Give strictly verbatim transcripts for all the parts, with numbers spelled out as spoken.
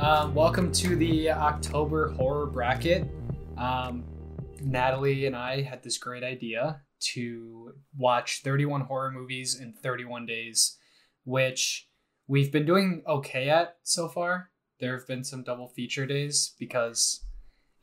Um, welcome to the October horror bracket. Um, Natalie and I had this great idea to watch thirty-one horror movies in thirty-one days, which we've been doing okay at so far. There have been some double feature days because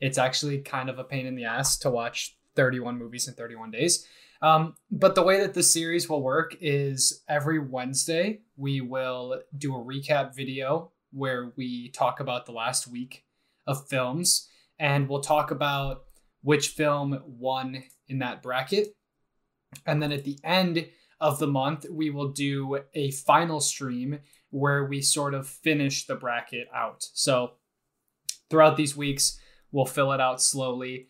it's actually kind of a pain in the ass to watch thirty-one movies in thirty-one days. Um, but the way that this series will work is every Wednesday, we will do a recap video where we talk about the last week of films, and we'll talk about which film won in that bracket. And then at the end of the month, we will do a final stream where we sort of finish the bracket out. So throughout these weeks, we'll fill it out slowly.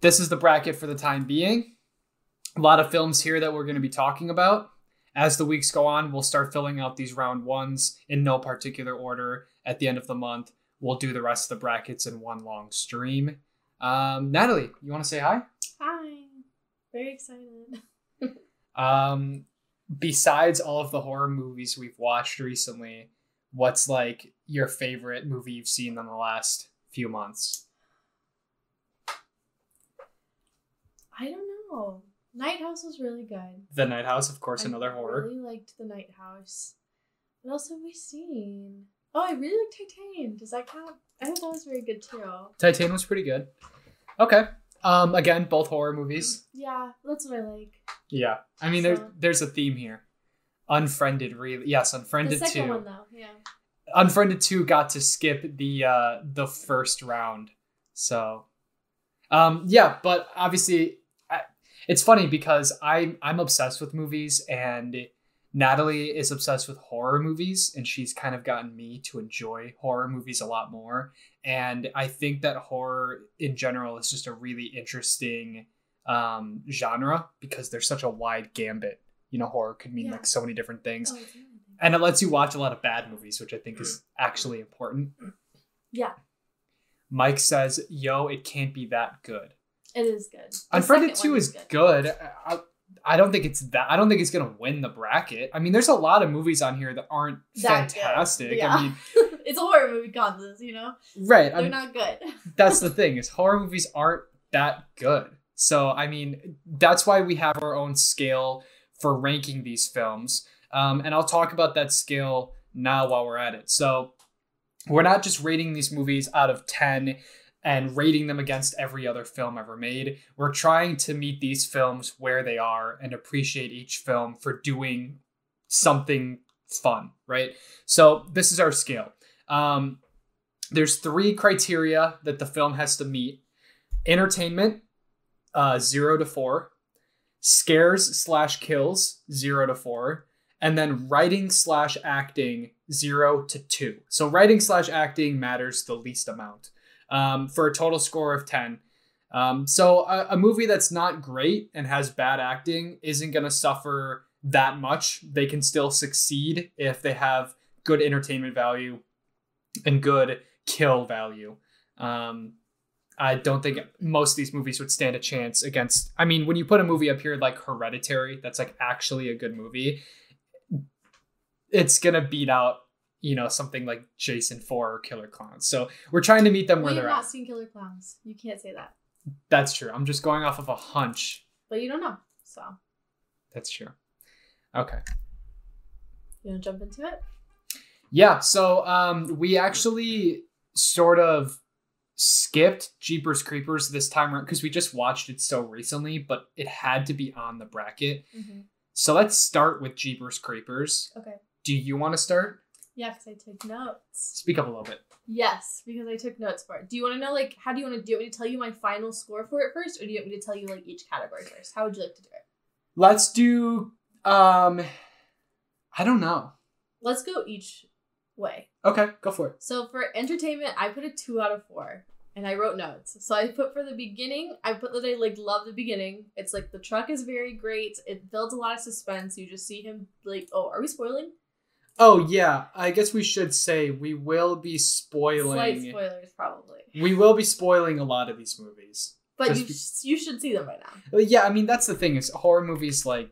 This is the bracket for the time being. A lot of films here that we're going to be talking about. As the weeks go on, we'll start filling out these round ones in no particular order. At the end of the month, we'll do the rest of the brackets in one long stream. Um, Natalie, you want to say hi? Hi. Very excited. um, besides all of the horror movies we've watched recently, what's like your favorite movie you've seen in the last few months? I don't know. Night House was really good. The Night House, of course, I another really horror. I really liked The Night House. What else have we seen? Oh, I really liked Titane. Does that count? I think that was very good, too. Titane was pretty good. Okay. Um, again, both horror movies. Yeah, that's what I like. Yeah. I mean, so. there, there's a theme here. Unfriended, really. Yes, Unfriended two. The second two. One, though, yeah. Unfriended two got to skip the uh, the first round. So, um, yeah, but obviously... It's funny because I'm, I'm obsessed with movies, and Natalie is obsessed with horror movies, and she's kind of gotten me to enjoy horror movies a lot more. And I think that horror in general is just a really interesting um, genre because there's such a wide gambit. You know, horror could mean yeah. like so many different things. Oh, yeah. And it lets you watch a lot of bad movies, which I think is actually important. Yeah. Mike says, yo, it can't be that good. It is good. Unfriended two is good. good. I, I don't think it's that. I don't think it's gonna win the bracket. I mean, there's a lot of movies on here that aren't that fantastic. Good. Yeah. I mean, it's a horror movie contest, you know. Right. They're I'm, not good. That's the thing is horror movies aren't that good. So I mean, that's why we have our own scale for ranking these films. Um, and I'll talk about that scale now while we're at it. So we're not just rating these movies out of ten. And rating them against every other film ever made. We're trying to meet these films where they are and appreciate each film for doing something fun, right? So this is our scale. Um, there's three criteria that the film has to meet. Entertainment, uh, zero to four. Scares slash kills, zero to four. And then writing slash acting, zero to two. So writing slash acting matters the least amount. Um, for a total score of ten. Um, so a, a movie that's not great and has bad acting isn't going to suffer that much. They can still succeed if they have good entertainment value and good kill value. Um, I don't think most of these movies would stand a chance against... I mean, when you put a movie up here like Hereditary, that's like actually a good movie, it's going to beat out you know, something like Jason Four or Killer Clowns. So we're trying to meet them where well, they're at. You've not seen Killer Clowns. You can't say that. That's true. I'm just going off of a hunch. But you don't know, so. That's true. Okay. You want to jump into it? Yeah, so um, we actually sort of skipped Jeepers Creepers this time around because we just watched it so recently, but it had to be on the bracket. Mm-hmm. So let's start with Jeepers Creepers. Okay. Do you want to start? Yeah, because I took notes. Speak up a little bit. Yes, because I took notes for it. Do you want to know, like, how do you want to do it? Do you want me to tell you my final score for it first? Or do you want me to tell you, like, each category first? How would you like to do it? Let's do, um, I don't know. Let's go each way. Okay, go for it. So for entertainment, I put a two out of four. And I wrote notes. So I put for the beginning, I put that I, like, love the beginning. It's, like, the truck is very great. It builds a lot of suspense. You just see him, like, oh, are we spoiling? Oh, yeah. I guess we should say we will be spoiling. Slight spoilers, probably. We will be spoiling a lot of these movies. But you, be- sh- you should see them by now. Yeah, I mean, that's the thing is horror movies, like,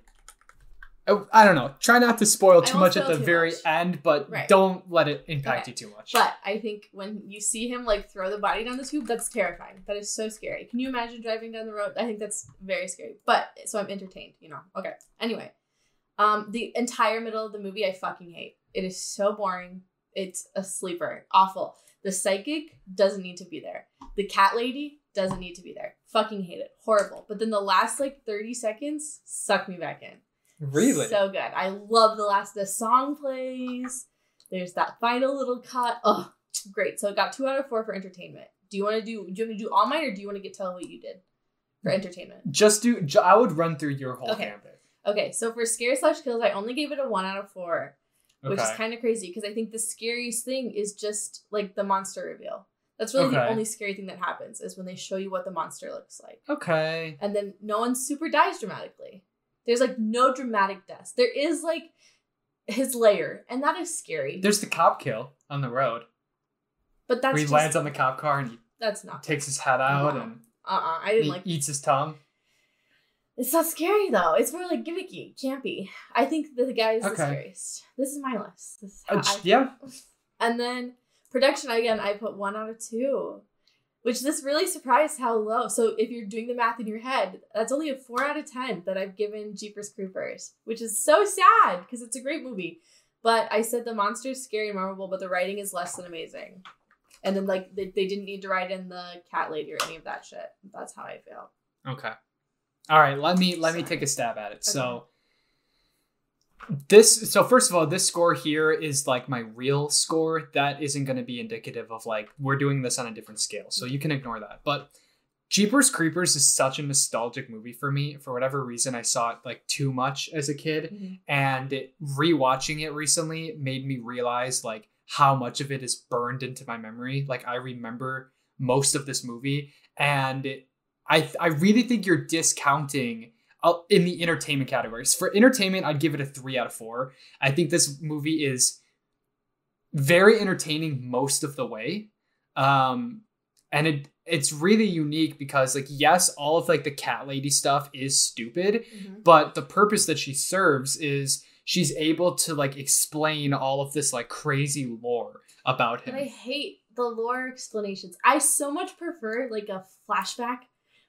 I don't know. Try not to spoil too much at the very much. end, but right. don't let it impact okay. you too much. But I think when you see him like throw the body down the tube, that's terrifying. That is so scary. Can you imagine driving down the road? I think that's very scary. But so I'm entertained, you know. Okay. Anyway, um, the entire middle of the movie I fucking hate. It is so boring. It's a sleeper. Awful. The psychic doesn't need to be there. The cat lady doesn't need to be there. Fucking hate it. Horrible. But then the last like thirty seconds suck me back in. Really? So good. I love the last, the song plays. There's that final little cut. Oh, great. So it got two out of four for entertainment. Do you want to do, do you want to do all mine, or do you want to get to what you did for entertainment? Just do, ju- I would run through your whole okay. gambit. Okay. So for scare slash kills, I only gave it a one out of four, which okay. is kind of crazy because I think the scariest thing is just like the monster reveal. That's really okay. the only scary thing that happens is when they show you what the monster looks like. Okay. And then no one super dies dramatically. There's, like, no dramatic deaths. There is, like, his lair, and that is scary. There's the cop kill on the road. But that's Where he just, lands on the cop car and he that's not takes his head out uh-uh. and uh-uh. I didn't he like eats his tongue. It's not scary, though. It's more, like, gimmicky, campy. I think the guy is okay. the scariest. This is my list. This is how uh, I yeah. And then production, again, I put one out of two. Which this really surprised how low. So if you're doing the math in your head, that's only a four out of ten that I've given Jeepers Creepers, which is so sad because it's a great movie. But I said the monster is scary and memorable, but the writing is less than amazing. And then like they, they didn't need to write in the cat lady or any of that shit. That's how I feel. Okay. All right. Let me let Sorry. me take a stab at it. Okay. So this. So first of all, this score here is like my real score. That isn't going to be indicative of like, we're doing this on a different scale. So you can ignore that. But Jeepers Creepers is such a nostalgic movie for me. For whatever reason, I saw it like too much as a kid. Mm-hmm. And it, rewatching it recently made me realize like how much of it is burned into my memory. Like I remember most of this movie. And it, I I really think you're discounting I'll, in the entertainment categories. For entertainment, I'd give it a three out of four. I think this movie is very entertaining most of the way. Um, and it it's really unique because like, yes, all of like the cat lady stuff is stupid, mm-hmm. but the purpose that she serves is she's able to like explain all of this like crazy lore about him. But I hate the lore explanations. I so much prefer like a flashback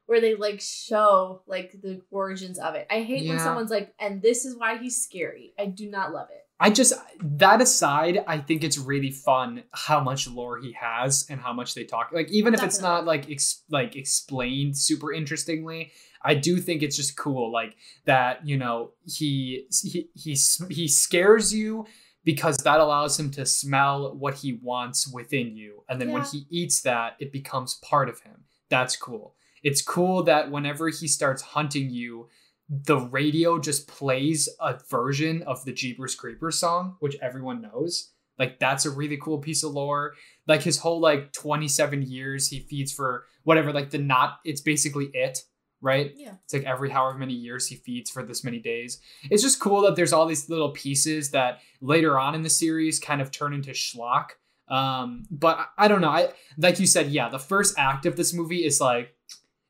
where they like show like the origins of it. I hate yeah. when someone's like, and this is why he's scary. I do not love it. I just, that aside, I think it's really fun how much lore he has and how much they talk. Like, even Definitely. if it's not like, ex- like explained super interestingly, I do think it's just cool. Like that, you know, he, he, he, he scares you because that allows him to smell what he wants within you. And then yeah. when he eats that, it becomes part of him. That's cool. It's cool that whenever he starts hunting you, the radio just plays a version of the Jeepers Creepers song, which everyone knows. Like, that's a really cool piece of lore. Like, his whole, like, twenty-seven years he feeds for whatever, like, the not... It's basically it, right? Yeah. It's like every however many years he feeds for this many days. It's just cool that there's all these little pieces that later on in the series kind of turn into schlock. Um, but I, I don't know. I Like you said, yeah, the first act of this movie is, like...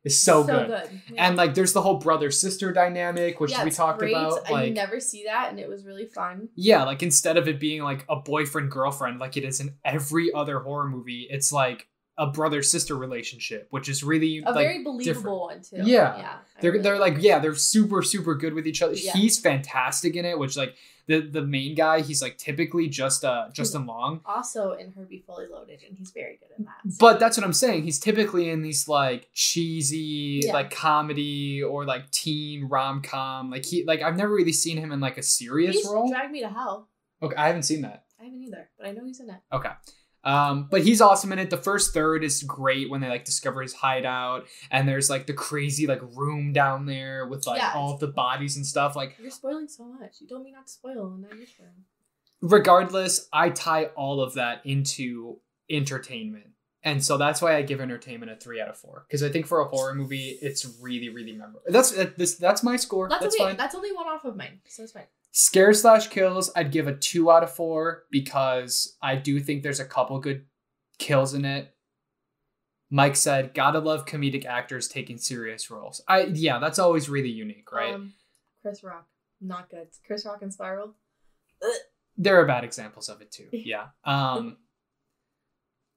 Is so, so good, good. Yeah. And like there's the whole brother sister dynamic, which yeah, we talked great. about. Like, I never see that, and it was really fun. Yeah, like instead of it being like a boyfriend girlfriend, like it is in every other horror movie, it's like a brother sister relationship, which is really a like, very believable different. one too. Yeah, yeah they're really they're like yeah they're super super good with each other. Yeah. He's fantastic in it, which like the the main guy, he's like typically just uh Justin Long. Also in Herbie Fully Loaded, and he's very good in that. So. But that's what I'm saying. He's typically in these like cheesy yeah. like comedy or like teen rom com. Like he like I've never really seen him in like a serious he's role. Drag Me to Hell. Okay, I haven't seen that. I haven't either, but I know he's in it. Okay. Um, but he's awesome in it. The first third is great when they like discover his hideout, and there's like the crazy like room down there with like yeah, all of the bodies and stuff. Like you're spoiling so much. You told me not to spoil, and now you're spoiling. Regardless, I tie all of that into entertainment, and so that's why I give entertainment a three out of four because I think for a horror movie, it's really really memorable. That's this. That's my score. That's, that's okay. fine. That's only one off of mine, so it's fine. Scare slash kills, I'd give a two out of four because I do think there's a couple good kills in it. Mike said, gotta love comedic actors taking serious roles. I yeah, that's always really unique, right? Um, Chris Rock. not good. Chris Rock and Spiral. There are bad examples of it too. Yeah. Um,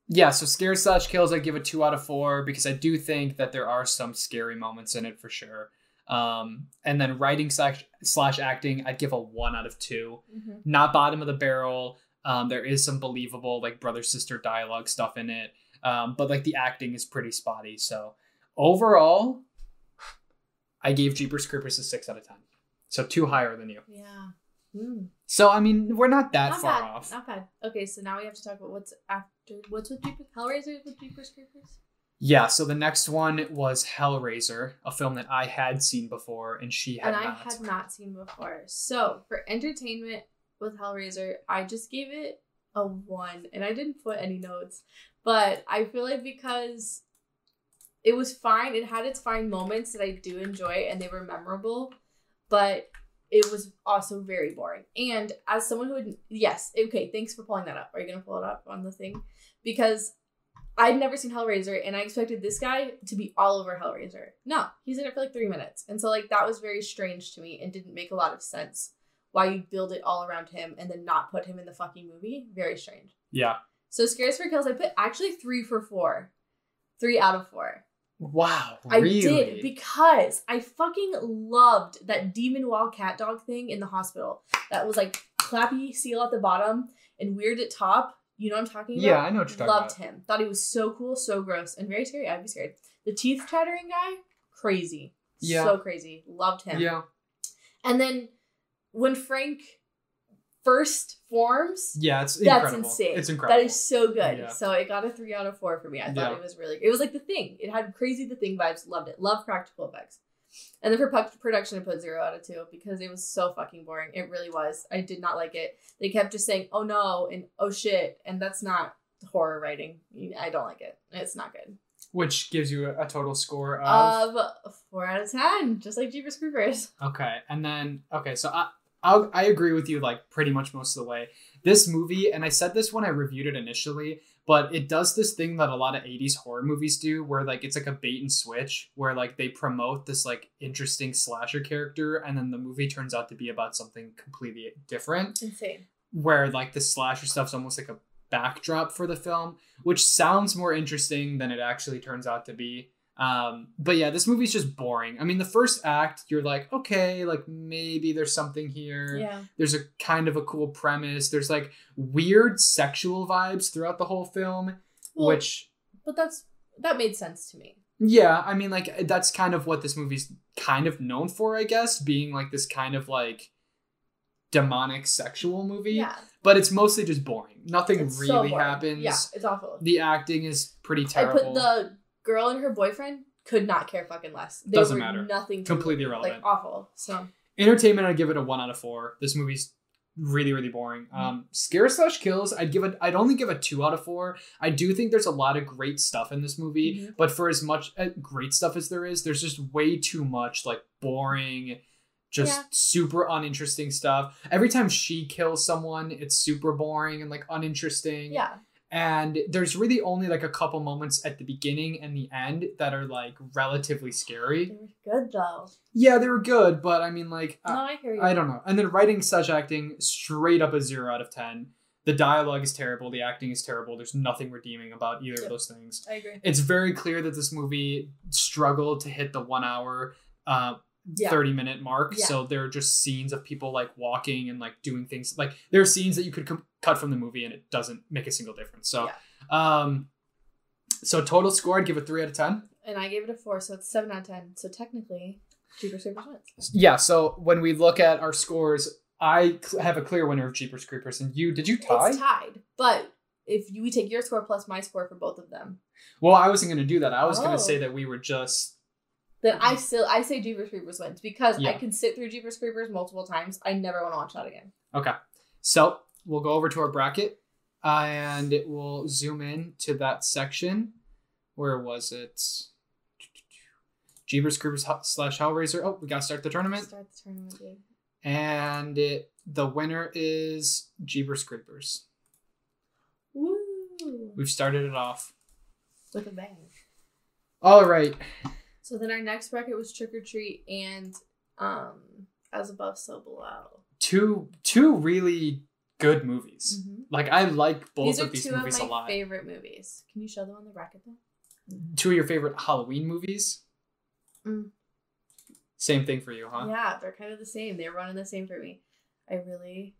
yeah. So scares slash kills, I give a two out of four because I do think that there are some scary moments in it for sure. Um, and then writing slash, slash acting, I'd give a one out of two. Mm-hmm. Not bottom of the barrel. Um, there is some believable like brother sister dialogue stuff in it. Um, but like the acting is pretty spotty. So overall, I gave Jeepers Creepers a six out of ten. So two higher than you. Yeah. Mm. So I mean, we're not that not far bad. off. Not bad. Okay, so now we have to talk about what's after. What's with Jeepers? Hellraiser with Jeepers Creepers? Yeah. So the next one was Hellraiser, a film that I had seen before, and she had. And I not. had not seen before. So for entertainment with Hellraiser, I just gave it a one, and I didn't put any notes, but I feel like because it was fine. It had its fine moments that I do enjoy, and they were memorable, but. It was also very boring. And as someone who would, yes, okay, thanks for pulling that up. Are you going to pull it up on the thing? Because I'd never seen Hellraiser and I expected this guy to be all over Hellraiser. No, he's in it for like three minutes. And so like that was very strange to me and didn't make a lot of sense why you'd build it all around him and then not put him in the fucking movie. Very strange. Yeah. So scares for kills, I put actually three for four. Three out of four. Wow, really? I did, because I fucking loved that demon wall cat dog thing in the hospital. That was like clappy seal at the bottom and weird at top. You know what I'm talking about? Yeah, I know what you're talking Loved about. Loved him. Thought he was so cool, so gross, and very scary. I'd be scared. The teeth chattering guy, crazy. Yeah. So crazy. Loved him. Yeah. And then when Frank first forms, yeah, it's incredible. That's insane. It's incredible. That is so good. Yeah. So it got a three out of four for me. I thought yeah. it was really. It was like The Thing. It had crazy The Thing vibes. Loved it. Loved practical effects. And then for production, I put zero out of two because it was so fucking boring. It really was. I did not like it. They kept just saying "oh no" and "oh shit," and that's not horror writing. I don't like it. It's not good. Which gives you a total score of, of four out of ten, just like Jeepers Creepers. Okay, and then okay, so I. I'll, I agree with you like pretty much most of the way. This movie, and I said this when I reviewed it initially, but it does this thing that a lot of eighties horror movies do where like it's like a bait and switch where like they promote this like interesting slasher character and then the movie turns out to be about something completely different. Insane. Where like the slasher stuff's almost like a backdrop for the film, which sounds more interesting than it actually turns out to be. Um, but yeah, this movie's just boring. I mean, the first act, you're like, okay, like maybe there's something here. Yeah. There's a kind of a cool premise. There's like weird sexual vibes throughout the whole film, well, which... But that's, that made sense to me. Yeah. I mean, like that's kind of what this movie's kind of known for, I guess, being like this kind of like demonic sexual movie. Yeah. But it's mostly just boring. Nothing it's really so happens. Yeah, it's awful. The acting is pretty terrible. I put the... girl and her boyfriend could not care fucking less. They Doesn't were matter. Nothing to completely do, irrelevant. Like awful. So entertainment, I'd give it a one out of four. This movie's really, really boring. Mm-hmm. Um, scare slash kills, I'd give it. I'd only give a two out of four. I do think there's a lot of great stuff in this movie, mm-hmm. but for as much uh, great stuff as there is, there's just way too much like boring, just yeah. super uninteresting stuff. Every time she kills someone, it's super boring and like uninteresting. Yeah. And there's really only like a couple moments at the beginning and the end that are like relatively scary. They were good though. Yeah, they were good, but I mean like no, I, I hear you. I don't know. And then writing slash acting, straight up a zero out of ten. The dialogue is terrible. The acting is terrible. There's nothing redeeming about either yep. of those things. I agree. It's very clear that this movie struggled to hit the one hour, uh, yeah. thirty minute mark. Yeah. So there are just scenes of people like walking and like doing things. Like there are scenes that you could com- cut from the movie and it doesn't make a single difference. So, yeah. um, so total score, I'd give it three out of ten. And I gave it a four. So it's seven out of ten. So technically Jeepers Creepers wins. Yeah. So when we look at our scores, I cl- have a clear winner of Jeepers Creepers and you, did you tie? It's tied, but if you, we take your score plus my score for both of them. Well, I wasn't going to do that. I was oh. going to say that we were just, Then I still, I say Jeepers Creepers wins because yeah. I can sit through Jeepers Creepers multiple times. I never want to watch that again. Okay. So we'll go over to our bracket uh, and it will zoom in to that section. Where was it? Jeepers Creepers slash Hellraiser. Oh, we got to start the tournament. Start the tournament, dude. And it, the winner is Jeepers Creepers. Woo! We've started it off. With a bang. All right. So then our next bracket was Trick 'r Treat and um, As Above, So Below. Two two really good movies. Mm-hmm. Like, I like both these of these movies of a lot. These are two of my favorite movies. Can you show them on the bracket then? Two of your favorite Halloween movies? Mm. Same thing for you, huh? Yeah, they're kind of the same. They're running the same for me. I really,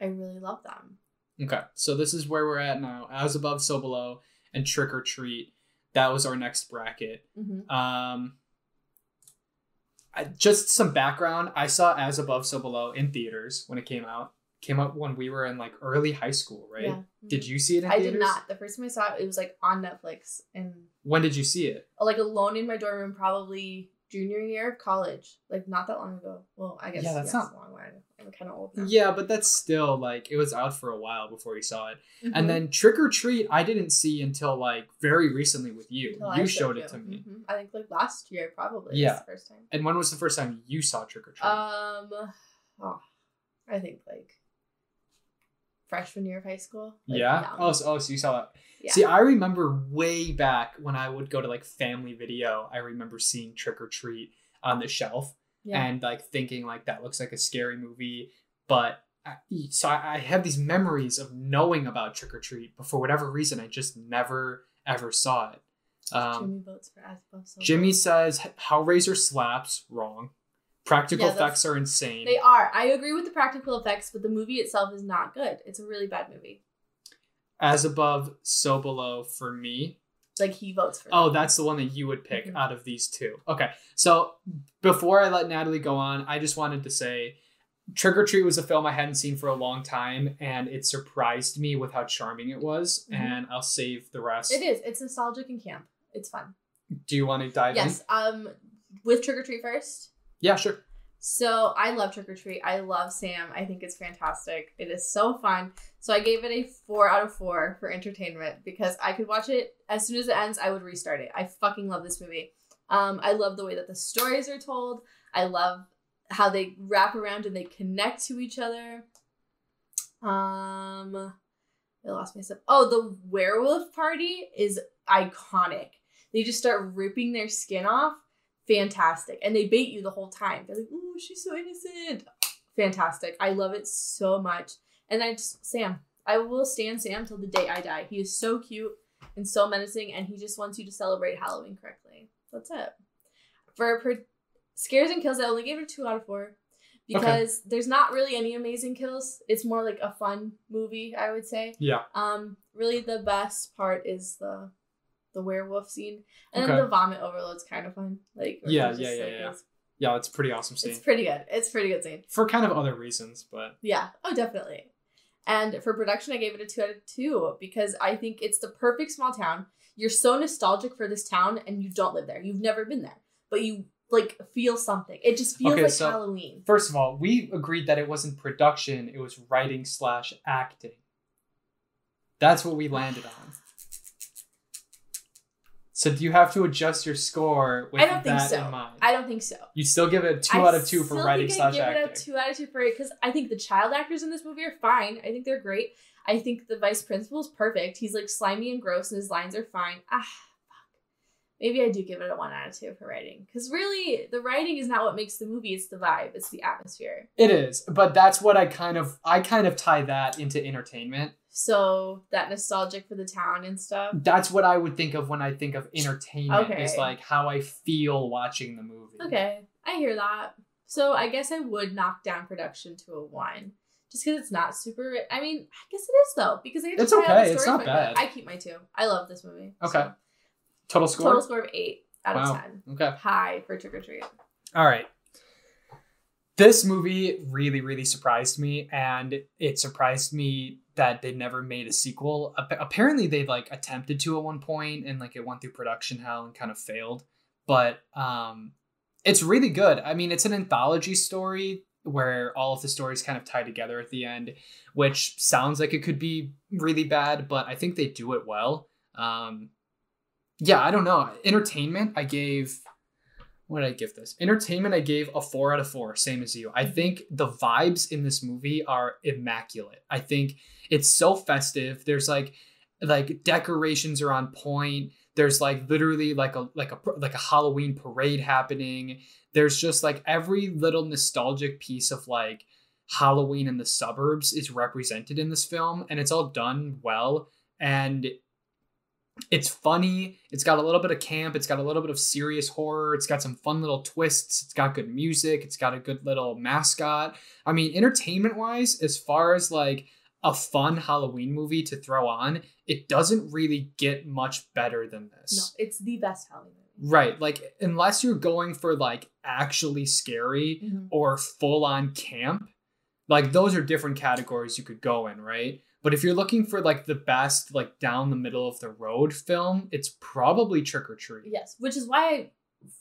I really love them. Okay, so this is where we're at now. As Above, So Below, and Trick 'r Treat. That was our next bracket. Mm-hmm. Um, I, just some background. I saw As Above, So Below in theaters when it came out. Came out when we were in like early high school, right? Yeah. Did you see it in I theaters? I did not. The first time I saw it, it was like on Netflix. And when did you see it? Like alone in my dorm room, probably junior year of college. Like not that long ago. Well, I guess yeah, that's yes, not a long way. I'm kind of old now. Yeah, but that's still like, it was out for a while before you saw it. Mm-hmm. And then Trick 'r Treat, I didn't see until like very recently with you. Until you I showed it you. to me. Mm-hmm. I think like last year probably. Yeah. Was the first time. And when was the first time you saw Trick 'r Treat? Um, oh, I think like freshman year of high school. Like yeah. Oh so, oh, so you saw that. Yeah. See, I remember way back when I would go to like Family Video, I remember seeing Trick 'r Treat on the shelf yeah. and like thinking like that looks like a scary movie. But I, so I, I have these memories of knowing about Trick 'r Treat, but for whatever reason, I just never ever saw it. Um, Jimmy votes for As Above, So Below. Jimmy says Hellraiser slaps. Wrong. Practical yeah, effects are insane. They are. I agree with the practical effects, but the movie itself is not good. It's a really bad movie. As Above, So Below for me. Like he votes for Oh, that. That's the one that you would pick mm-hmm. out of these two. Okay. So before I let Natalie go on, I just wanted to say Trick 'r Treat was a film I hadn't seen for a long time, and it surprised me with how charming it was, mm-hmm. and I'll save the rest. It is. It's nostalgic and camp. It's fun. Do you want to dive yes, in? Yes. Um, with Trick 'r Treat first. Yeah, sure. So I love Trick 'r Treat. I love Sam. I think it's fantastic. It is so fun. So I gave it a four out of four for entertainment because I could watch it as soon as it ends. I would restart it. I fucking love this movie. Um, I love the way that the stories are told. I love how they wrap around and they connect to each other. Um, I lost myself. Oh, the werewolf party is iconic. They just start ripping their skin off. Fantastic. And they bait you the whole time. They're like, ooh, she's so innocent. Fantastic. I love it so much. And I just, Sam, I will stand Sam till the day I die. He is so cute and so menacing, and he just wants you to celebrate Halloween correctly. That's it. For per- scares and kills, I only gave it a two out of four because okay. there's not really any amazing kills. It's more like a fun movie, I would say. Yeah. Um. Really, the best part is the... the werewolf scene. And okay. then the vomit overload's kind of fun. Like Yeah, just, yeah, yeah, like, yeah. It's, yeah, it's a pretty awesome scene. It's pretty good. It's pretty good scene. For kind of other reasons, but... Yeah. Oh, definitely. And for production, I gave it a two out of two because I think it's the perfect small town. You're so nostalgic for this town and you don't live there. You've never been there. But you, like, feel something. It just feels okay, like so, Halloween. First of all, we agreed that it wasn't production. It was writing slash acting. That's what we landed on. So do you have to adjust your score with I don't that think so. in mind? I don't think so. You still give it a two I out of two for writing slash acting. I give it a two out of two for it because I think the child actors in this movie are fine. I think they're great. I think the vice principal is perfect. He's like slimy and gross, and his lines are fine. Ah, fuck. Maybe I do give it a one out of two for writing because really the writing is not what makes the movie. It's the vibe. It's the atmosphere. It is, but that's what I kind of I kind of tie that into entertainment. So that nostalgic for the town and stuff. That's what I would think of when I think of entertainment. Okay. Is like how I feel watching the movie. Okay. I hear that. So I guess I would knock down production to a one. Just because it's not super... I mean, I guess it is though. Because I get to It's okay. Out the it's not bad. Movie. I keep my two. I love this movie. Okay. So. Total score? Total score of eight out wow. of ten. Okay. High for Trick 'r Treat. All right. This movie really, really surprised me, and it surprised me that they never made a sequel. Apparently, they like attempted to at one point, and like it went through production hell and kind of failed. But um, it's really good. I mean, it's an anthology story where all of the stories kind of tie together at the end, which sounds like it could be really bad, but I think they do it well. Um, yeah, I don't know. Entertainment, I gave... What did I give this? Entertainment, I gave a four out of four, same as you. I think the vibes in this movie are immaculate. I think it's so festive. There's like, like decorations are on point. There's like literally like a like a like a Halloween parade happening. There's just like every little nostalgic piece of like Halloween in the suburbs is represented in this film, and it's all done well. And it's funny. It's got a little bit of camp. It's got a little bit of serious horror. It's got some fun little twists. It's got good music. It's got a good little mascot. I mean, entertainment wise, as far as like a fun Halloween movie to throw on, it doesn't really get much better than this. No, it's the best Halloween movie. Right. Like, unless you're going for like actually scary mm-hmm. or full on camp, like those are different categories you could go in, right? But if you're looking for like the best, like down the middle of the road film, it's probably Trick 'r Treat. Yes, which is why I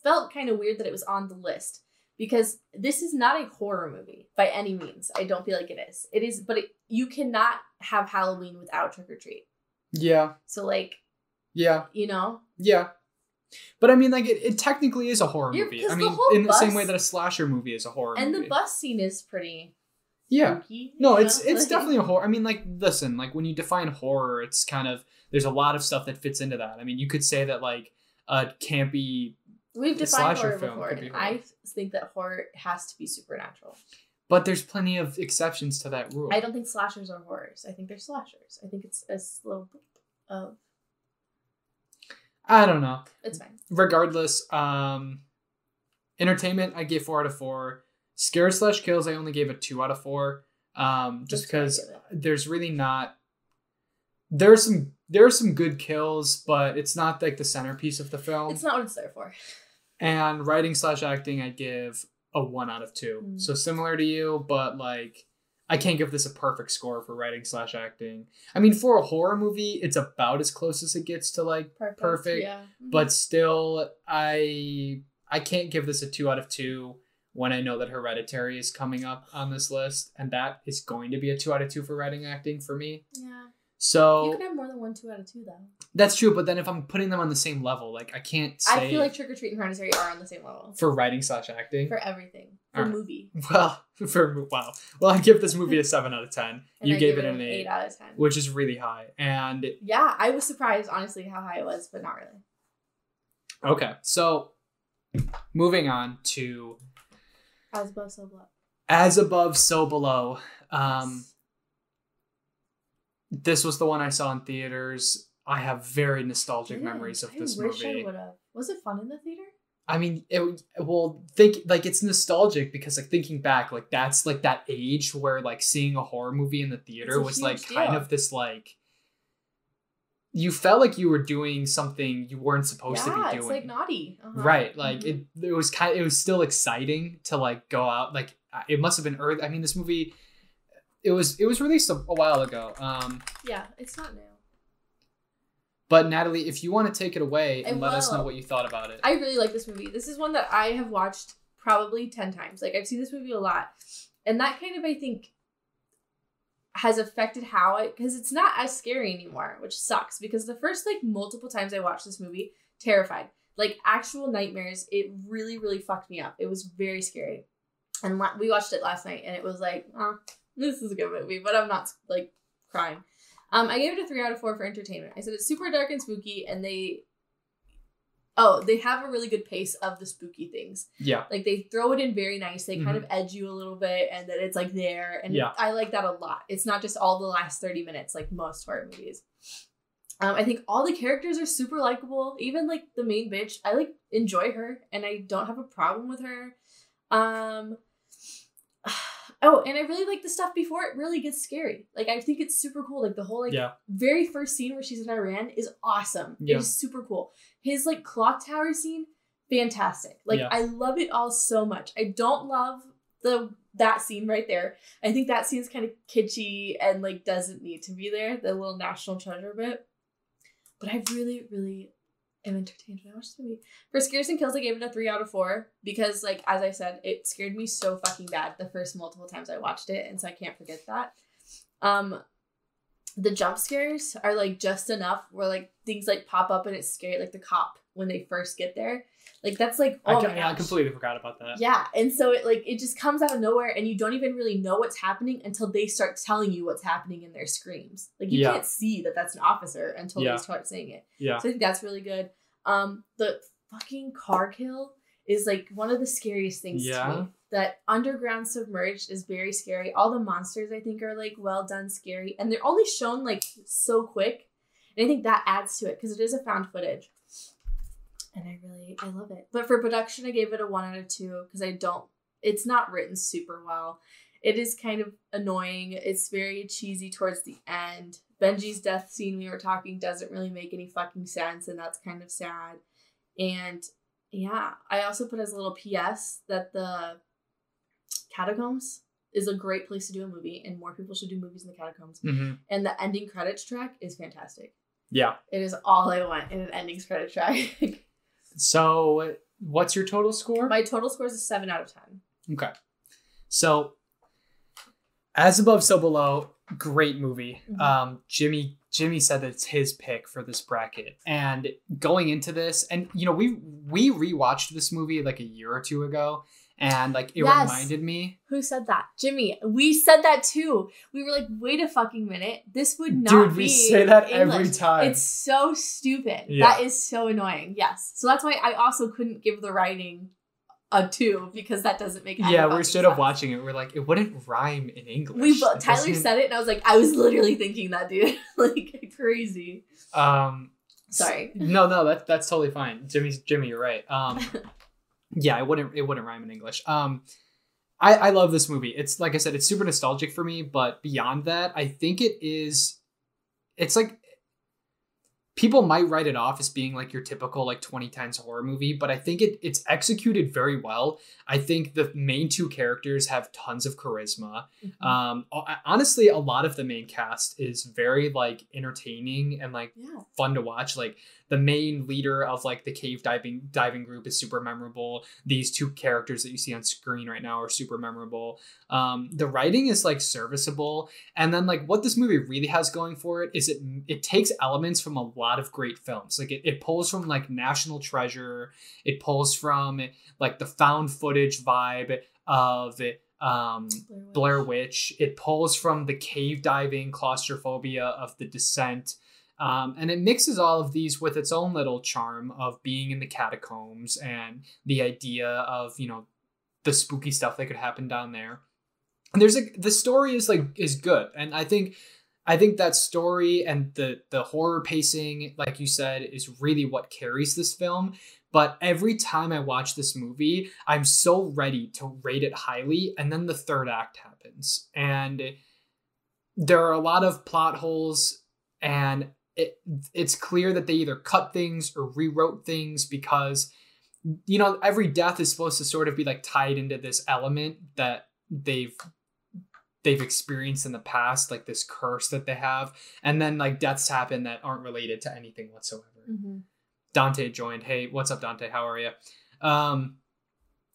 felt kind of weird that it was on the list, because this is not a horror movie by any means. I don't feel like it is. It is, but it, you cannot have Halloween without Trick 'r Treat. Yeah. So like. Yeah. You know. Yeah. But I mean, like, it, it technically is a horror yeah, movie. I mean, the in the same way that a slasher movie is a horror and movie. And the bus scene is pretty. Yeah. Funky, no, it's know? it's like, definitely a horror. I mean, like, listen, like when you define horror, it's kind of, there's a lot of stuff that fits into that. I mean, you could say that like a campy We've defined horror before, and horror. I think that horror has to be supernatural. But there's plenty of exceptions to that rule. I don't think slashers are horrors. I think they're slashers. I think it's a little bit of... I don't know. It's fine. Regardless, um, entertainment, I gave four out of four. Scare slash kills, I only gave a two out of four. Um, just because there's really not... There are some there are some good kills, but it's not like the centerpiece of the film. It's not what it's there for. And writing slash acting, I give a one out of two. Mm. So similar to you, but like I can't give this a perfect score for writing slash acting. I mean, for a horror movie, it's about as close as it gets to like perfect. perfect yeah. But still, I I can't give this a two out of two when I know that Hereditary is coming up on this list, and that is going to be a two out of two for writing acting for me. Yeah. So you can have more than one two out of two, though. That's true, but then if I'm putting them on the same level, like I can't say... I feel like Trick 'r Treat and Hereditary are on the same level. For writing slash acting? For everything. For right. movie. Well, for wow. Well, I give this movie a seven out of ten. You I gave it an eight. eight out of ten. Which is really high. And... Yeah, I was surprised, honestly, how high it was, but not really. Okay, so moving on to... As Above, So Below. As Above, So Below. Um... Yes. This was the one I saw in theaters. I have very nostalgic yeah, memories of I this wish movie. I would have. Was it fun in the theater? I mean, it well, think like it's nostalgic because like thinking back, like that's like that age where like seeing a horror movie in the theater was like deal. kind of this like you felt like you were doing something you weren't supposed yeah, to be doing. It's like naughty. Uh-huh. Right. Like mm-hmm. it it was kind of, it was still exciting to like go out. Like it must have been early. I mean, this movie It was it was released a, a while ago. Um, yeah, it's not new. But Natalie, if you want to take it away and I let will. us know what you thought about it. I really like this movie. This is one that I have watched probably ten times. Like, I've seen this movie a lot. And that kind of, I think, has affected how I... Because it's not as scary anymore, which sucks. Because the first, like, multiple times I watched this movie, terrified. Like, actual nightmares, it really, really fucked me up. It was very scary. And la- we watched it last night, and it was like... Uh, This is a good movie, but I'm not, like, crying. Um, I gave it a three out of four for entertainment. I said it's super dark and spooky, and they... Oh, they have a really good pace of the spooky things. Yeah. Like, they throw it in very nice. They mm-hmm. kind of edge you a little bit, and then it's, like, there. And yeah. I like that a lot. It's not just all the last thirty minutes, like most horror movies. Um, I think all the characters are super likable. Even, like, the main bitch. I, like, enjoy her, and I don't have a problem with her. Um... Oh, and I really like the stuff before it really gets scary. Like, I think it's super cool. Like, the whole, like, yeah. very first scene where she's in Iran is awesome. Yeah. It is super cool. His, like, clock tower scene, fantastic. Like, yeah. I love it all so much. I don't love the that scene right there. I think that scene's kind of kitschy and, like, doesn't need to be there. The little National Treasure bit. But I really, really... I'm entertained when I watch the movie. For scares and kills, I gave it a three out of four because, like, as I said, it scared me so fucking bad the first multiple times I watched it, and so I can't forget that. Um, the jump scares are, like, just enough where, like, things, like, pop up and it's scary. Like, the cop when they first get there. Like, that's like, oh I, my gosh. I completely forgot about that. Yeah. And so it like, it just comes out of nowhere and you don't even really know what's happening until they start telling you what's happening in their screams. Like, you yeah. can't see that that's an officer until yeah. they start saying it. Yeah. So I think that's really good. Um, the fucking car kill is like one of the scariest things yeah. to me. That underground submerged is very scary. All the monsters, I think, are like well done, scary. And they're only shown like so quick. And I think that adds to it because it is a found footage. And I really, I love it. But for production, I gave it a one out of two because I don't, it's not written super well. It is kind of annoying. It's very cheesy towards the end. Benji's death scene we were talking doesn't really make any fucking sense. And that's kind of sad. And yeah, I also put as a little P S that the Catacombs is a great place to do a movie, and more people should do movies in the Catacombs. Mm-hmm. And the ending credits track is fantastic. Yeah. It is all I want in an endings credit track. So, what's your total score? My total score is a seven out of ten. Okay. So, As Above, So Below, great movie. Mm-hmm. Um, Jimmy Jimmy said that it's his pick for this bracket. And going into this, and you know, we we rewatched this movie like a year or two ago. And like, it yes. reminded me. Who said that? Jimmy. We said that too. We were like, wait a fucking minute. This would not Dude, be Dude, we say that English. Every time. It's so stupid. Yeah. That is so annoying. Yes. So that's why I also couldn't give the writing a two because that doesn't make any Yeah, we stood up watching it. We're like, it wouldn't rhyme in English. We bo- Tyler doesn't... said it and I was like, I was literally thinking that, dude. Like, crazy. Um, Sorry. No, no, that, that's totally fine. Jimmy's Jimmy, you're right. Um Yeah, it wouldn't it wouldn't rhyme in English. Um, I, I love this movie. It's like I said, it's super nostalgic for me. But beyond that, I think it is. It's like people might write it off as being like your typical like twenty times horror movie, but I think it it's executed very well. I think the main two characters have tons of charisma. Mm-hmm. Um, honestly, a lot of the main cast is very like entertaining and like yeah. fun to watch. Like, the main leader of like the cave diving diving group is super memorable. These two characters that you see on screen right now are super memorable. Um, the writing is like serviceable. And then like what this movie really has going for it is it it takes elements from a lot of great films. Like it, it pulls from like National Treasure. It pulls from like the found footage vibe of um, Blair Witch. It pulls from the cave diving claustrophobia of The Descent. Um, and it mixes all of these with its own little charm of being in the catacombs and the idea of, you know, the spooky stuff that could happen down there. And there's a, the story is like, is good. And I think, I think that story and the, the horror pacing, like you said, is really what carries this film. But every time I watch this movie, I'm so ready to rate it highly. And then the third act happens and there are a lot of plot holes and It, it's clear that they either cut things or rewrote things because, you know, every death is supposed to sort of be like tied into this element that they've they've experienced in the past, like this curse that they have. And then like deaths happen that aren't related to anything whatsoever. Mm-hmm. Dante joined. Hey, what's up, Dante? How are you? Um,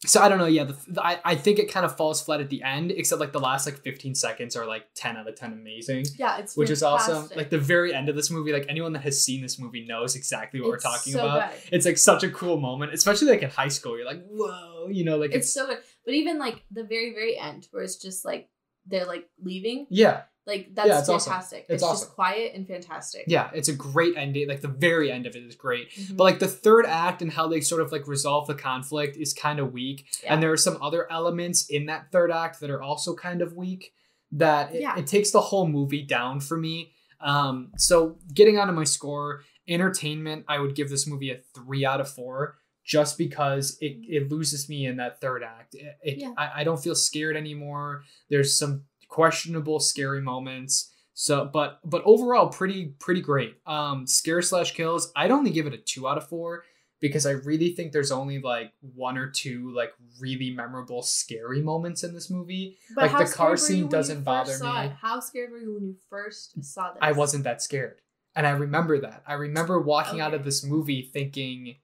so I don't know. Yeah, the, the, I, I think it kind of falls flat at the end, except like the last like fifteen seconds are like ten out of ten amazing. Yeah, it's Which fantastic. Is also like the very end of this movie. Like anyone that has seen this movie knows exactly what it's we're talking so about. Good. It's like such a cool moment, especially like in high school. You're like, whoa, you know, like it's, it's so good. But even like the very, very end where it's just like they're like leaving. Yeah. Like that's yeah, it's fantastic. Awesome. It's, it's awesome. Just quiet and fantastic. Yeah, it's a great ending. Like the very end of it is great. Mm-hmm. But like the third act and how they sort of like resolve the conflict is kind of weak. Yeah. And there are some other elements in that third act that are also kind of weak that it, yeah. it takes the whole movie down for me. Um, so getting onto my score, entertainment, I would give this movie a three out of four just because it, it loses me in that third act. It, it, yeah. I, I don't feel scared anymore. There's some questionable scary moments, so but but overall pretty pretty great. Um scare slash kills, I'd only give it a two out of four because I really think there's only like one or two like really memorable scary moments in this movie. But like the car scene doesn't bother me. How scared were you when you first saw this? I wasn't that scared, and I remember that I remember walking okay. out of this movie thinking,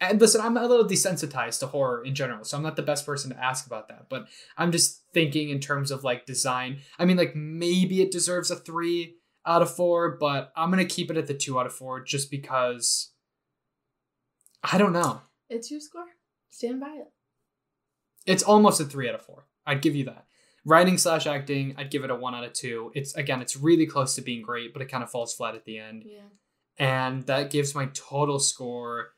and listen, I'm a little desensitized to horror in general, so I'm not the best person to ask about that. But I'm just thinking in terms of like design. I mean, like maybe it deserves a three out of four, but I'm going to keep it at the two out of four just because I don't know. It's your score. Stand by it. It's almost a three out of four. I'd give you that. Writing slash acting, I'd give it a one out of two. It's, again, it's really close to being great, but it kind of falls flat at the end. Yeah. And that gives my total score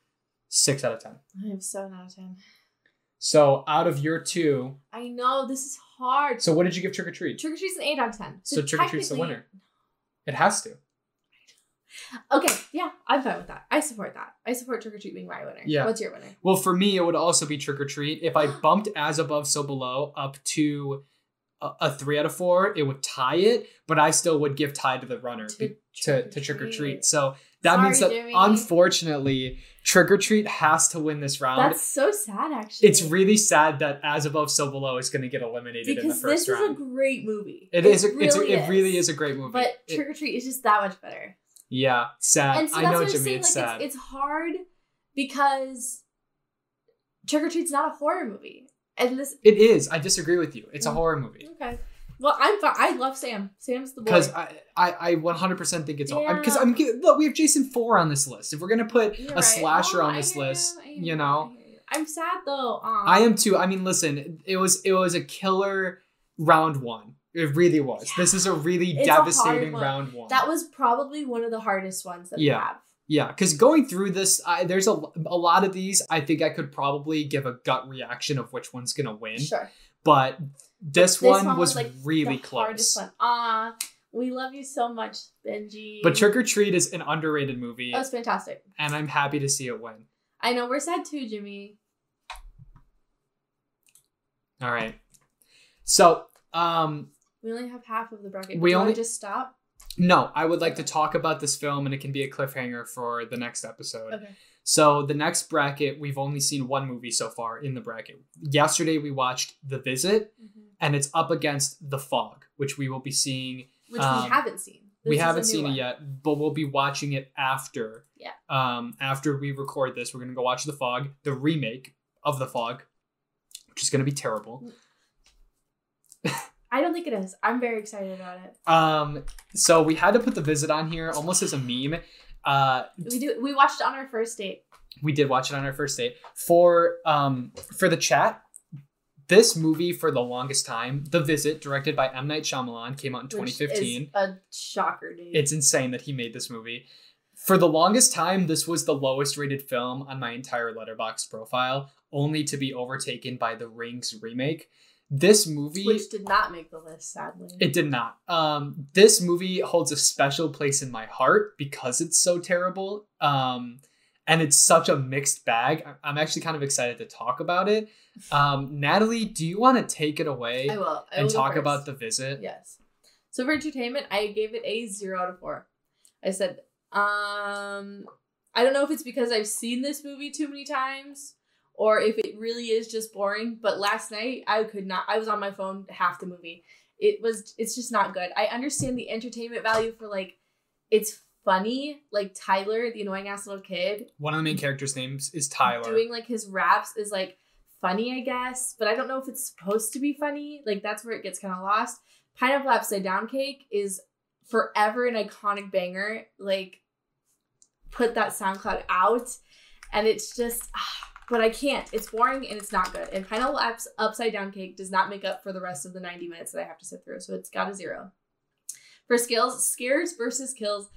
six out of ten. I have seven out of ten. So out of your two. I know, this is hard. So what did you give Trick 'r Treat? Trick 'r Treat's an eight out of ten. So, so Trick 'r Treat's the winner. It has to. Okay, yeah, I'm fine with that. I support that. I support Trick 'r Treat being my winner. Yeah. What's your winner? Well, for me, it would also be Trick 'r Treat. If I bumped As Above, So Below up to a, a three out of four, it would tie it, but I still would give tie to the runner to, be, to, to Trick 'r Treat. So that Sorry, means that Jimmy. Unfortunately, Trick 'r Treat has to win this round. That's so sad, actually. It's really sad that As Above, So Below is going to get eliminated because in the first round. Because this is a great movie. It, it is. A, really it's a, is. It really is a great movie. But it, Trick 'r Treat is just that much better. Yeah, sad. And so that's I know what, what you mean. Like, it's, it's hard because Trick 'r Treat's not a horror movie, and this it is. I disagree with you. It's mm. a horror movie. Okay. Well, I'm fine. I love Sam. Sam's the boy. Because I, I, I one hundred percent think it's all. Because I'm, I'm look, we have Jason Four on this list. If we're gonna put You're a right. slasher oh, on I this list, you, you know. You. I'm sad though. Um, I am too. I mean, listen, it was it was a killer round one. It really was. Yeah. This is a really it's devastating a round one. That was probably one of the hardest ones that yeah. we have. Yeah, because going through this, I, there's a, a lot of these. I think I could probably give a gut reaction of which one's going to win. Sure. But this, this one, one was, was like really the close. Hardest one. Ah, we love you so much, Benji. But Trick 'r Treat is an underrated movie. Oh, it's fantastic. And I'm happy to see it win. I know. We're sad too, Jimmy. All right. So, um... we only have half of the bracket. We Do only I just stop. No, I would like to talk about this film, and it can be a cliffhanger for the next episode. Okay. So the next bracket, we've only seen one movie so far in the bracket. Yesterday we watched The Visit, mm-hmm. and it's up against The Fog, which we will be seeing. Which um, we haven't seen. This we haven't seen one. It yet, but we'll be watching it after. Yeah. Um, after we record this, we're gonna go watch The Fog, the remake of The Fog, which is gonna be terrible. I don't think it is. I'm very excited about it. Um, so we had to put The Visit on here almost as a meme. Uh, we do. We watched it on our first date. We did watch it on our first date. For um for the chat, this movie for the longest time, The Visit, directed by M. Night Shyamalan, came out in twenty fifteen. Which is a shocker, dude. It's insane that he made this movie. For the longest time, this was the lowest rated film on my entire Letterboxd profile, only to be overtaken by The Rings remake. This movie... which did not make the list, sadly. It did not. Um, this movie holds a special place in my heart because it's so terrible. Um, and it's such a mixed bag. I'm actually kind of excited to talk about it. Um, Natalie, do you want to take it away? I will. I will and talk first. About The Visit? Yes. So for entertainment, I gave it a zero out of four. I said, um, I don't know if it's because I've seen this movie too many times, or if it really is just boring. But last night, I could not. I was on my phone half the movie. It was. It's just not good. I understand the entertainment value for, like, it's funny. Like, Tyler, the annoying ass little kid. One of the main characters' names is Tyler. Doing, like, his raps is, like, funny, I guess. But I don't know if it's supposed to be funny. Like, that's where it gets kind of lost. Pineapple Upside Down Cake is forever an iconic banger. Like, put that SoundCloud out. And it's just... but I can't. It's boring and it's not good. And Pineapple Upside Down Cake does not make up for the rest of the ninety minutes that I have to sit through. So it's got a zero. For skills, scares versus kills,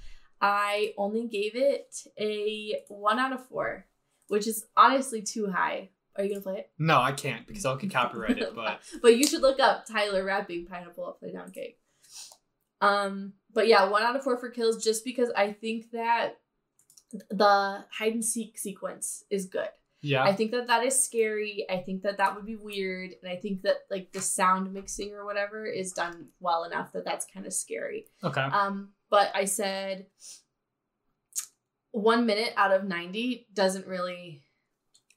I only gave it a one out of four, which is honestly too high. Are you going to play it? No, I can't because I'll get copyrighted. But but you should look up Tyler rapping Pineapple Upside Down Cake. Um, But yeah, one out of four for kills just because I think that the hide and seek sequence is good. Yeah. I think that that is scary. I think that that would be weird. And I think that, like, the sound mixing or whatever is done well enough that that's kind of scary. Okay. Um, but I said one minute out of ninety doesn't really...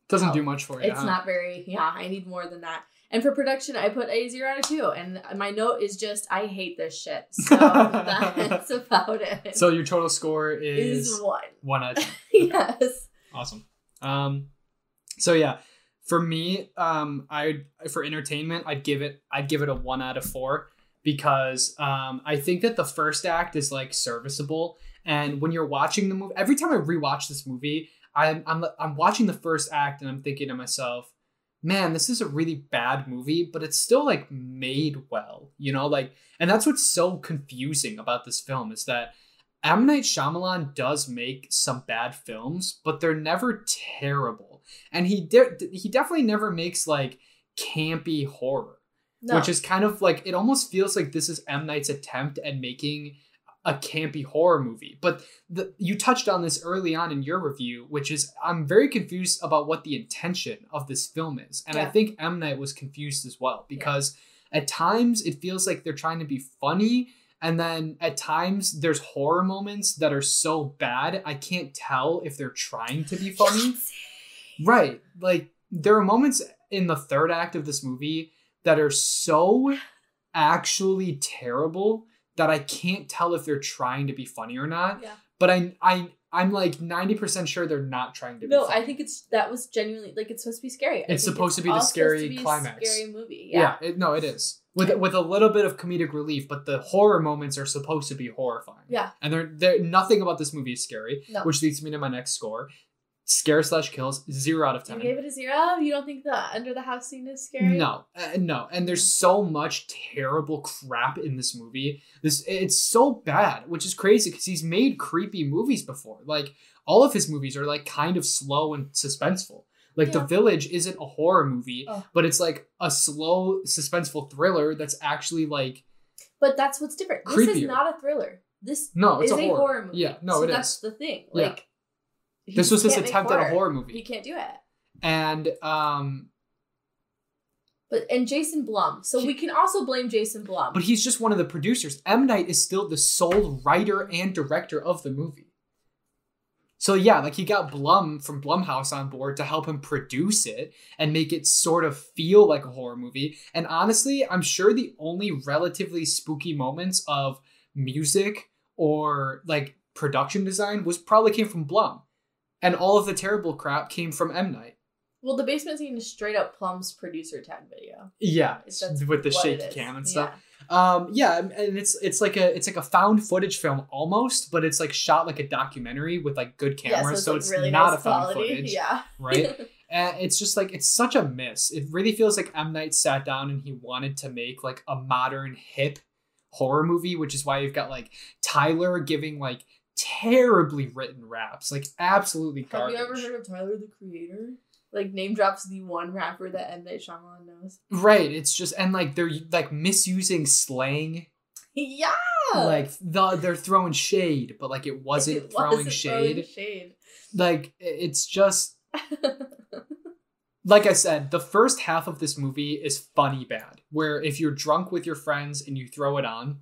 doesn't help. Do much for you. It's huh? not very... yeah, I need more than that. And for production, I put a zero out of two. And my note is just, I hate this shit. So that's about it. So your total score is... is one. One out of two. Okay. Yes. Awesome. Um... So yeah, for me, um, I for entertainment, I'd give it I'd give it a one out of four because um, I think that the first act is, like, serviceable. And when you're watching the movie, every time I rewatch this movie, I'm, I'm, I'm watching the first act and I'm thinking to myself, man, this is a really bad movie, but it's still like made well, you know, like, and that's what's so confusing about this film is that M. Night Shyamalan does make some bad films, but they're never terrible. And he de- he definitely never makes like campy horror, no. which is kind of like, it almost feels like this is M. Night's attempt at making a campy horror movie. But the, you touched on this early on in your review, which is I'm very confused about what the intention of this film is. And yeah. I think M. Night was confused as well, because yeah. at times it feels like they're trying to be funny. And then at times there's horror moments that are so bad, I can't tell if they're trying to be funny. Right. Like there are moments in the third act of this movie that are so actually terrible that I can't tell if they're trying to be funny or not. Yeah. But I, I, I'm like ninety percent sure they're not trying to no, be funny. No, I think it's, that was genuinely, like, it's supposed to be scary. I it's supposed it's to be the scary be climax. Scary movie. Yeah. yeah it, no, it is. With with a little bit of comedic relief, but the horror moments are supposed to be horrifying. Yeah. And they're, they're, nothing about this movie is scary, no. which leads me to my next score. Scare slash kills, zero out of ten. You gave it a zero? You don't think the under the house scene is scary? No, uh, no. And there's so much terrible crap in this movie. This It's so bad, which is crazy because he's made creepy movies before. Like, all of his movies are, like, kind of slow and suspenseful. Like, yeah. The Village isn't a horror movie, oh. but it's, like, a slow, suspenseful thriller that's actually, like, but that's what's different. Creepier. This is not a thriller. This no, it's is a horror. horror movie. Yeah, no, so it is. That's the thing. Like, yeah. He this was his attempt at a horror movie. You can't do it. And, um... But, and Jason Blum. So he, we can also blame Jason Blum. But he's just one of the producers. M. Night is still the sole writer and director of the movie. So, yeah, like, he got Blum from Blumhouse on board to help him produce it and make it sort of feel like a horror movie. And honestly, I'm sure the only relatively spooky moments of music or, like, production design was probably came from Blum. And all of the terrible crap came from M. Night. Well, the basement scene is straight up Plum's producer tag video. Yeah, with the shaky cam and stuff. Yeah. Um, yeah, and it's it's like a it's like a found footage film almost, but it's like shot like a documentary with like good cameras, yeah, so it's, so like it's really not nice a found quality. footage, yeah, right? And it's just like it's such a miss. It really feels like M. Night sat down and he wanted to make like a modern hip horror movie, which is why you've got like Tyler giving like terribly written raps, like absolutely garbage. Have you ever heard of Tyler the Creator? Like name drops the one rapper that M. Night Shyamalan knows. Right, it's just and like they're like misusing slang. Yeah, like the they're throwing shade, but like it wasn't, it throwing, wasn't shade. throwing shade. Like it's just like I said, the first half of this movie is funny bad, where if you're drunk with your friends and you throw it on,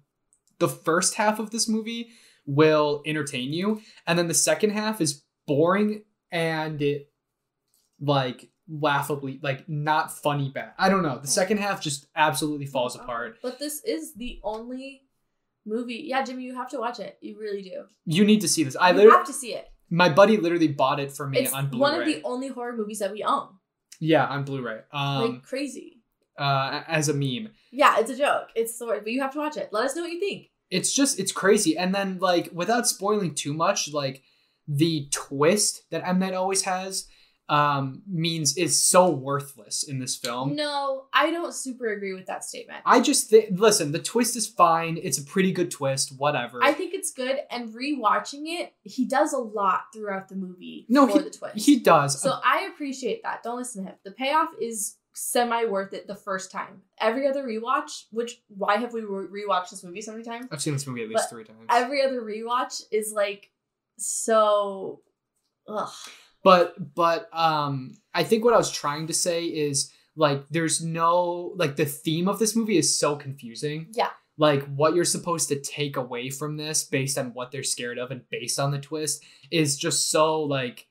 the first half of this movie will entertain you, and then the second half is boring and it, like laughably like not funny bad. I don't know, the second half just absolutely falls apart. But this is the only movie, yeah Jimmy, you have to watch it, you really do, you need to see this. I literally have to see it. My buddy literally bought it for me it's on Blu-ray. One of the only horror movies that we own, yeah, on Blu-ray, um like crazy, uh as a meme. Yeah, it's a joke, it's the word, but you have to watch it. Let us know what you think. It's just, it's crazy. And then, like, without spoiling too much, like, the twist that M. Night always has um, means is so worthless in this film. No, I don't super agree with that statement. I just think, listen, the twist is fine. It's a pretty good twist, whatever. I think it's good. And rewatching it, he does a lot throughout the movie no, for he, the twist. he does. So um, I appreciate that. Don't listen to him. The payoff is semi worth it the first time. Every other rewatch, which why have we re- rewatched this movie so many times? I've seen this movie at least but three times. Every other rewatch is like so. Ugh. But but um, I think what I was trying to say is like there's no like the theme of this movie is so confusing. Yeah. Like what you're supposed to take away from this based on what they're scared of and based on the twist is just so like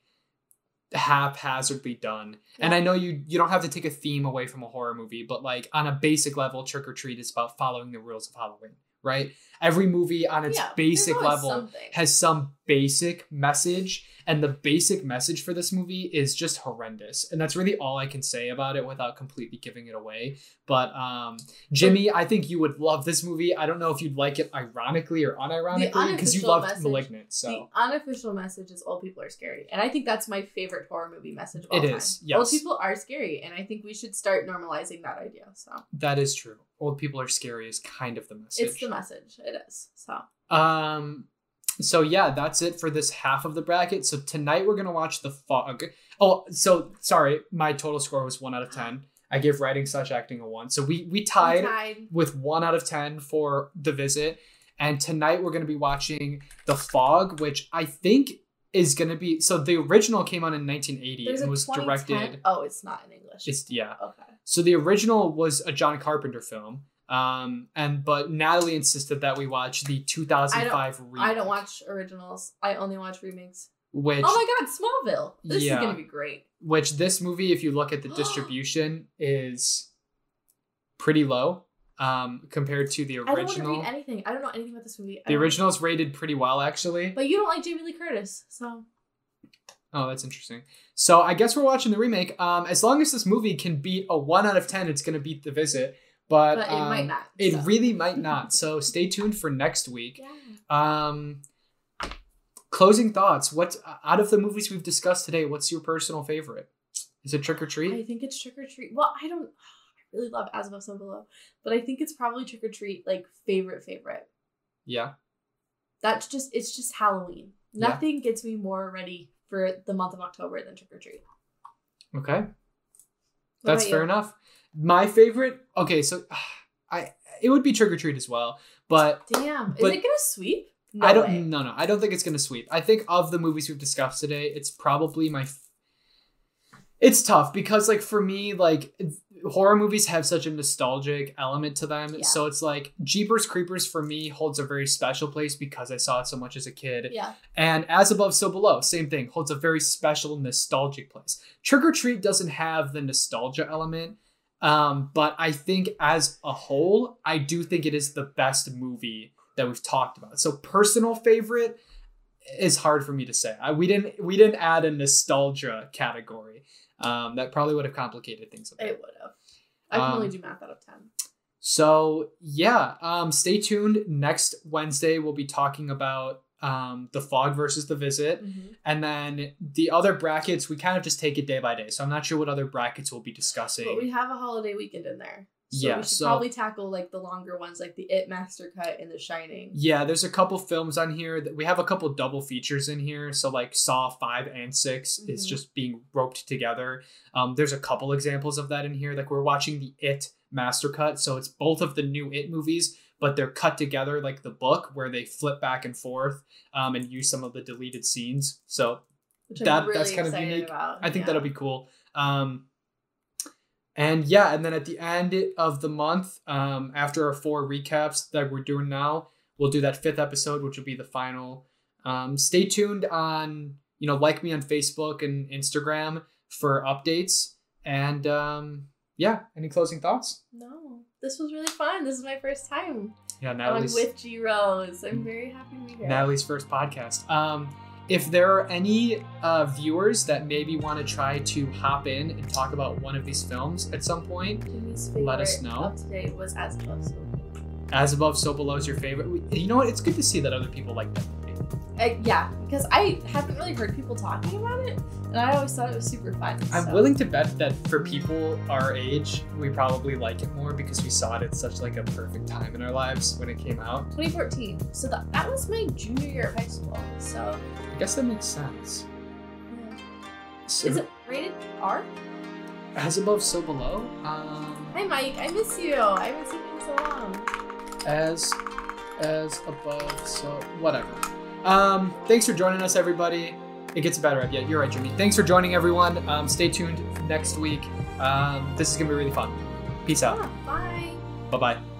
haphazardly done. Yeah. And I know you you don't have to take a theme away from a horror movie, but like on a basic level, Trick 'r Treat is about following the rules of Halloween, right? Every movie on its yeah, basic level something. has some basic message, and the basic message for this movie is just horrendous. And that's really all I can say about it without completely giving it away. But um, Jimmy, I think you would love this movie. I don't know if you'd like it ironically or unironically, because you loved message, Malignant. So the unofficial message is old people are scary. And I think that's my favorite horror movie message of all it time. It is, yes. Old people are scary, and I think we should start normalizing that idea. So that is true. Old people are scary is kind of the message. It's the message. It is. So. Um... So yeah, that's it for this half of the bracket. So tonight we're going to watch The Fog. Oh, so sorry. My total score was one out of ten. I gave writing slash acting a one. So we, we, tied, we tied with one out of ten for The Visit. And tonight we're going to be watching The Fog, which I think is going to be... So the original came out in nineteen eighty There's and was directed... Oh, it's not in English. It's, yeah. Okay. So the original was a John Carpenter film. Um, and, but Natalie insisted that we watch the two thousand five I remake. I don't watch originals. I only watch remakes. Which, oh my God, Smallville. This yeah, is going to be great. Which this movie, if you look at the distribution, is pretty low, um, compared to the original. I don't want to read anything. I don't know anything about this movie. The original is rated pretty well, actually. But you don't like Jamie Lee Curtis, so. Oh, that's interesting. So I guess we're watching the remake. Um, as long as this movie can beat a one out of ten, it's going to beat The Visit. But, but it um, might not. It so. really might not. So stay tuned for next week. Yeah. Um, closing thoughts. What out of the movies we've discussed today, what's your personal favorite? Is it Trick 'r Treat? I think it's Trick 'r Treat. Well, I don't. I really love As Above, So Below, but I think it's probably Trick 'r Treat. Like favorite, favorite. Yeah. That's just. It's just Halloween. Nothing yeah. gets me more ready for the month of October than Trick 'r Treat. Okay. What That's fair you? enough. My favorite, okay, so uh, I it would be Trick 'r Treat as well, but damn, but is it gonna sweep? No I don't. Way. No, no, I don't think it's gonna sweep. I think of the movies we've discussed today, it's probably my. F- it's tough because, like, for me, like horror movies have such a nostalgic element to them, yeah. so it's like Jeepers Creepers for me holds a very special place because I saw it so much as a kid. Yeah, and As Above, So Below, same thing, holds a very special nostalgic place. Trick 'r Treat doesn't have the nostalgia element. Um, but I think as a whole, I do think it is the best movie that we've talked about. So personal favorite is hard for me to say. I, we didn't, we didn't add a nostalgia category. Um, that probably would have complicated things a bit. It would have. I can um, only do math out of ten. So yeah, um, stay tuned. Next Wednesday, we'll be talking about, um, The Fog versus The Visit. Mm-hmm. And then the other brackets, we kind of just take it day by day. So I'm not sure what other brackets we'll be discussing. But we have a holiday weekend in there. So yeah, we should so, probably tackle like the longer ones, like the It Master Cut and The Shining. Yeah, there's a couple films on here that we have a couple double features in here. So like Saw five and six mm-hmm. is just being roped together. Um, there's a couple examples of that in here. Like we're watching the It Master Cut. So it's both of the new It movies, but they're cut together like the book where they flip back and forth um, and use some of the deleted scenes. So that really that's kind of unique. About. I think yeah. that'll be cool. Um, and yeah, and then at the end of the month, um, after our four recaps that we're doing now, we'll do that fifth episode, which will be the final. Um, stay tuned on, you know, like me on Facebook and Instagram for updates. And um, yeah, any closing thoughts? No. This was really fun. This is my first time. Yeah, Natalie's I'm with G Rose. I'm very happy to be here. Natalie's first podcast. Um, if there are any uh, viewers that maybe want to try to hop in and talk about one of these films at some point, let us know. Today was As Above, So Below. As Above, So Below is your favorite. You know what? It's good to see that other people like that movie. Uh, yeah, because I haven't really heard people talking about it, and I always thought it was super fun. So. I'm willing to bet that for people our age, we probably like it more because we saw it at such like a perfect time in our lives when it came out. twenty fourteen. So that, that was my junior year of high school. So I guess that makes sense. Yeah. So, is it rated R? As Above, So Below. Um, Hi, Mike. I miss you. I haven't seen you in so long. As, as above, so whatever. Um, thanks for joining us, everybody. It gets better. Yeah, you're right, Jimmy. Thanks for joining, everyone. Um, stay tuned next week. Um, this is going to be really fun. Peace out. Yeah, bye. Bye-bye.